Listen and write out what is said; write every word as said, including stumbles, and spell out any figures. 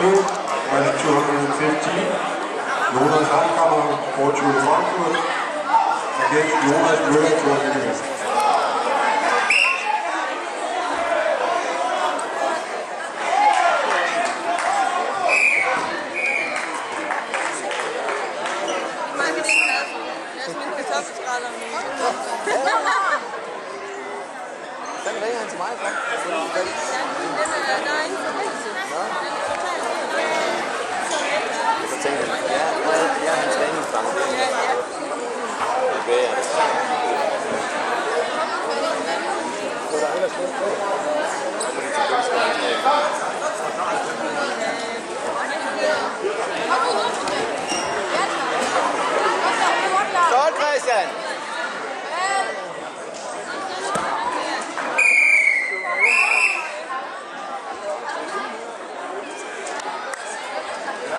Bøh, runner two hundred fifteen. Jonas Hamkammer, forty-two Frankfurt, against Jonas Bøh, two hundred fifteen.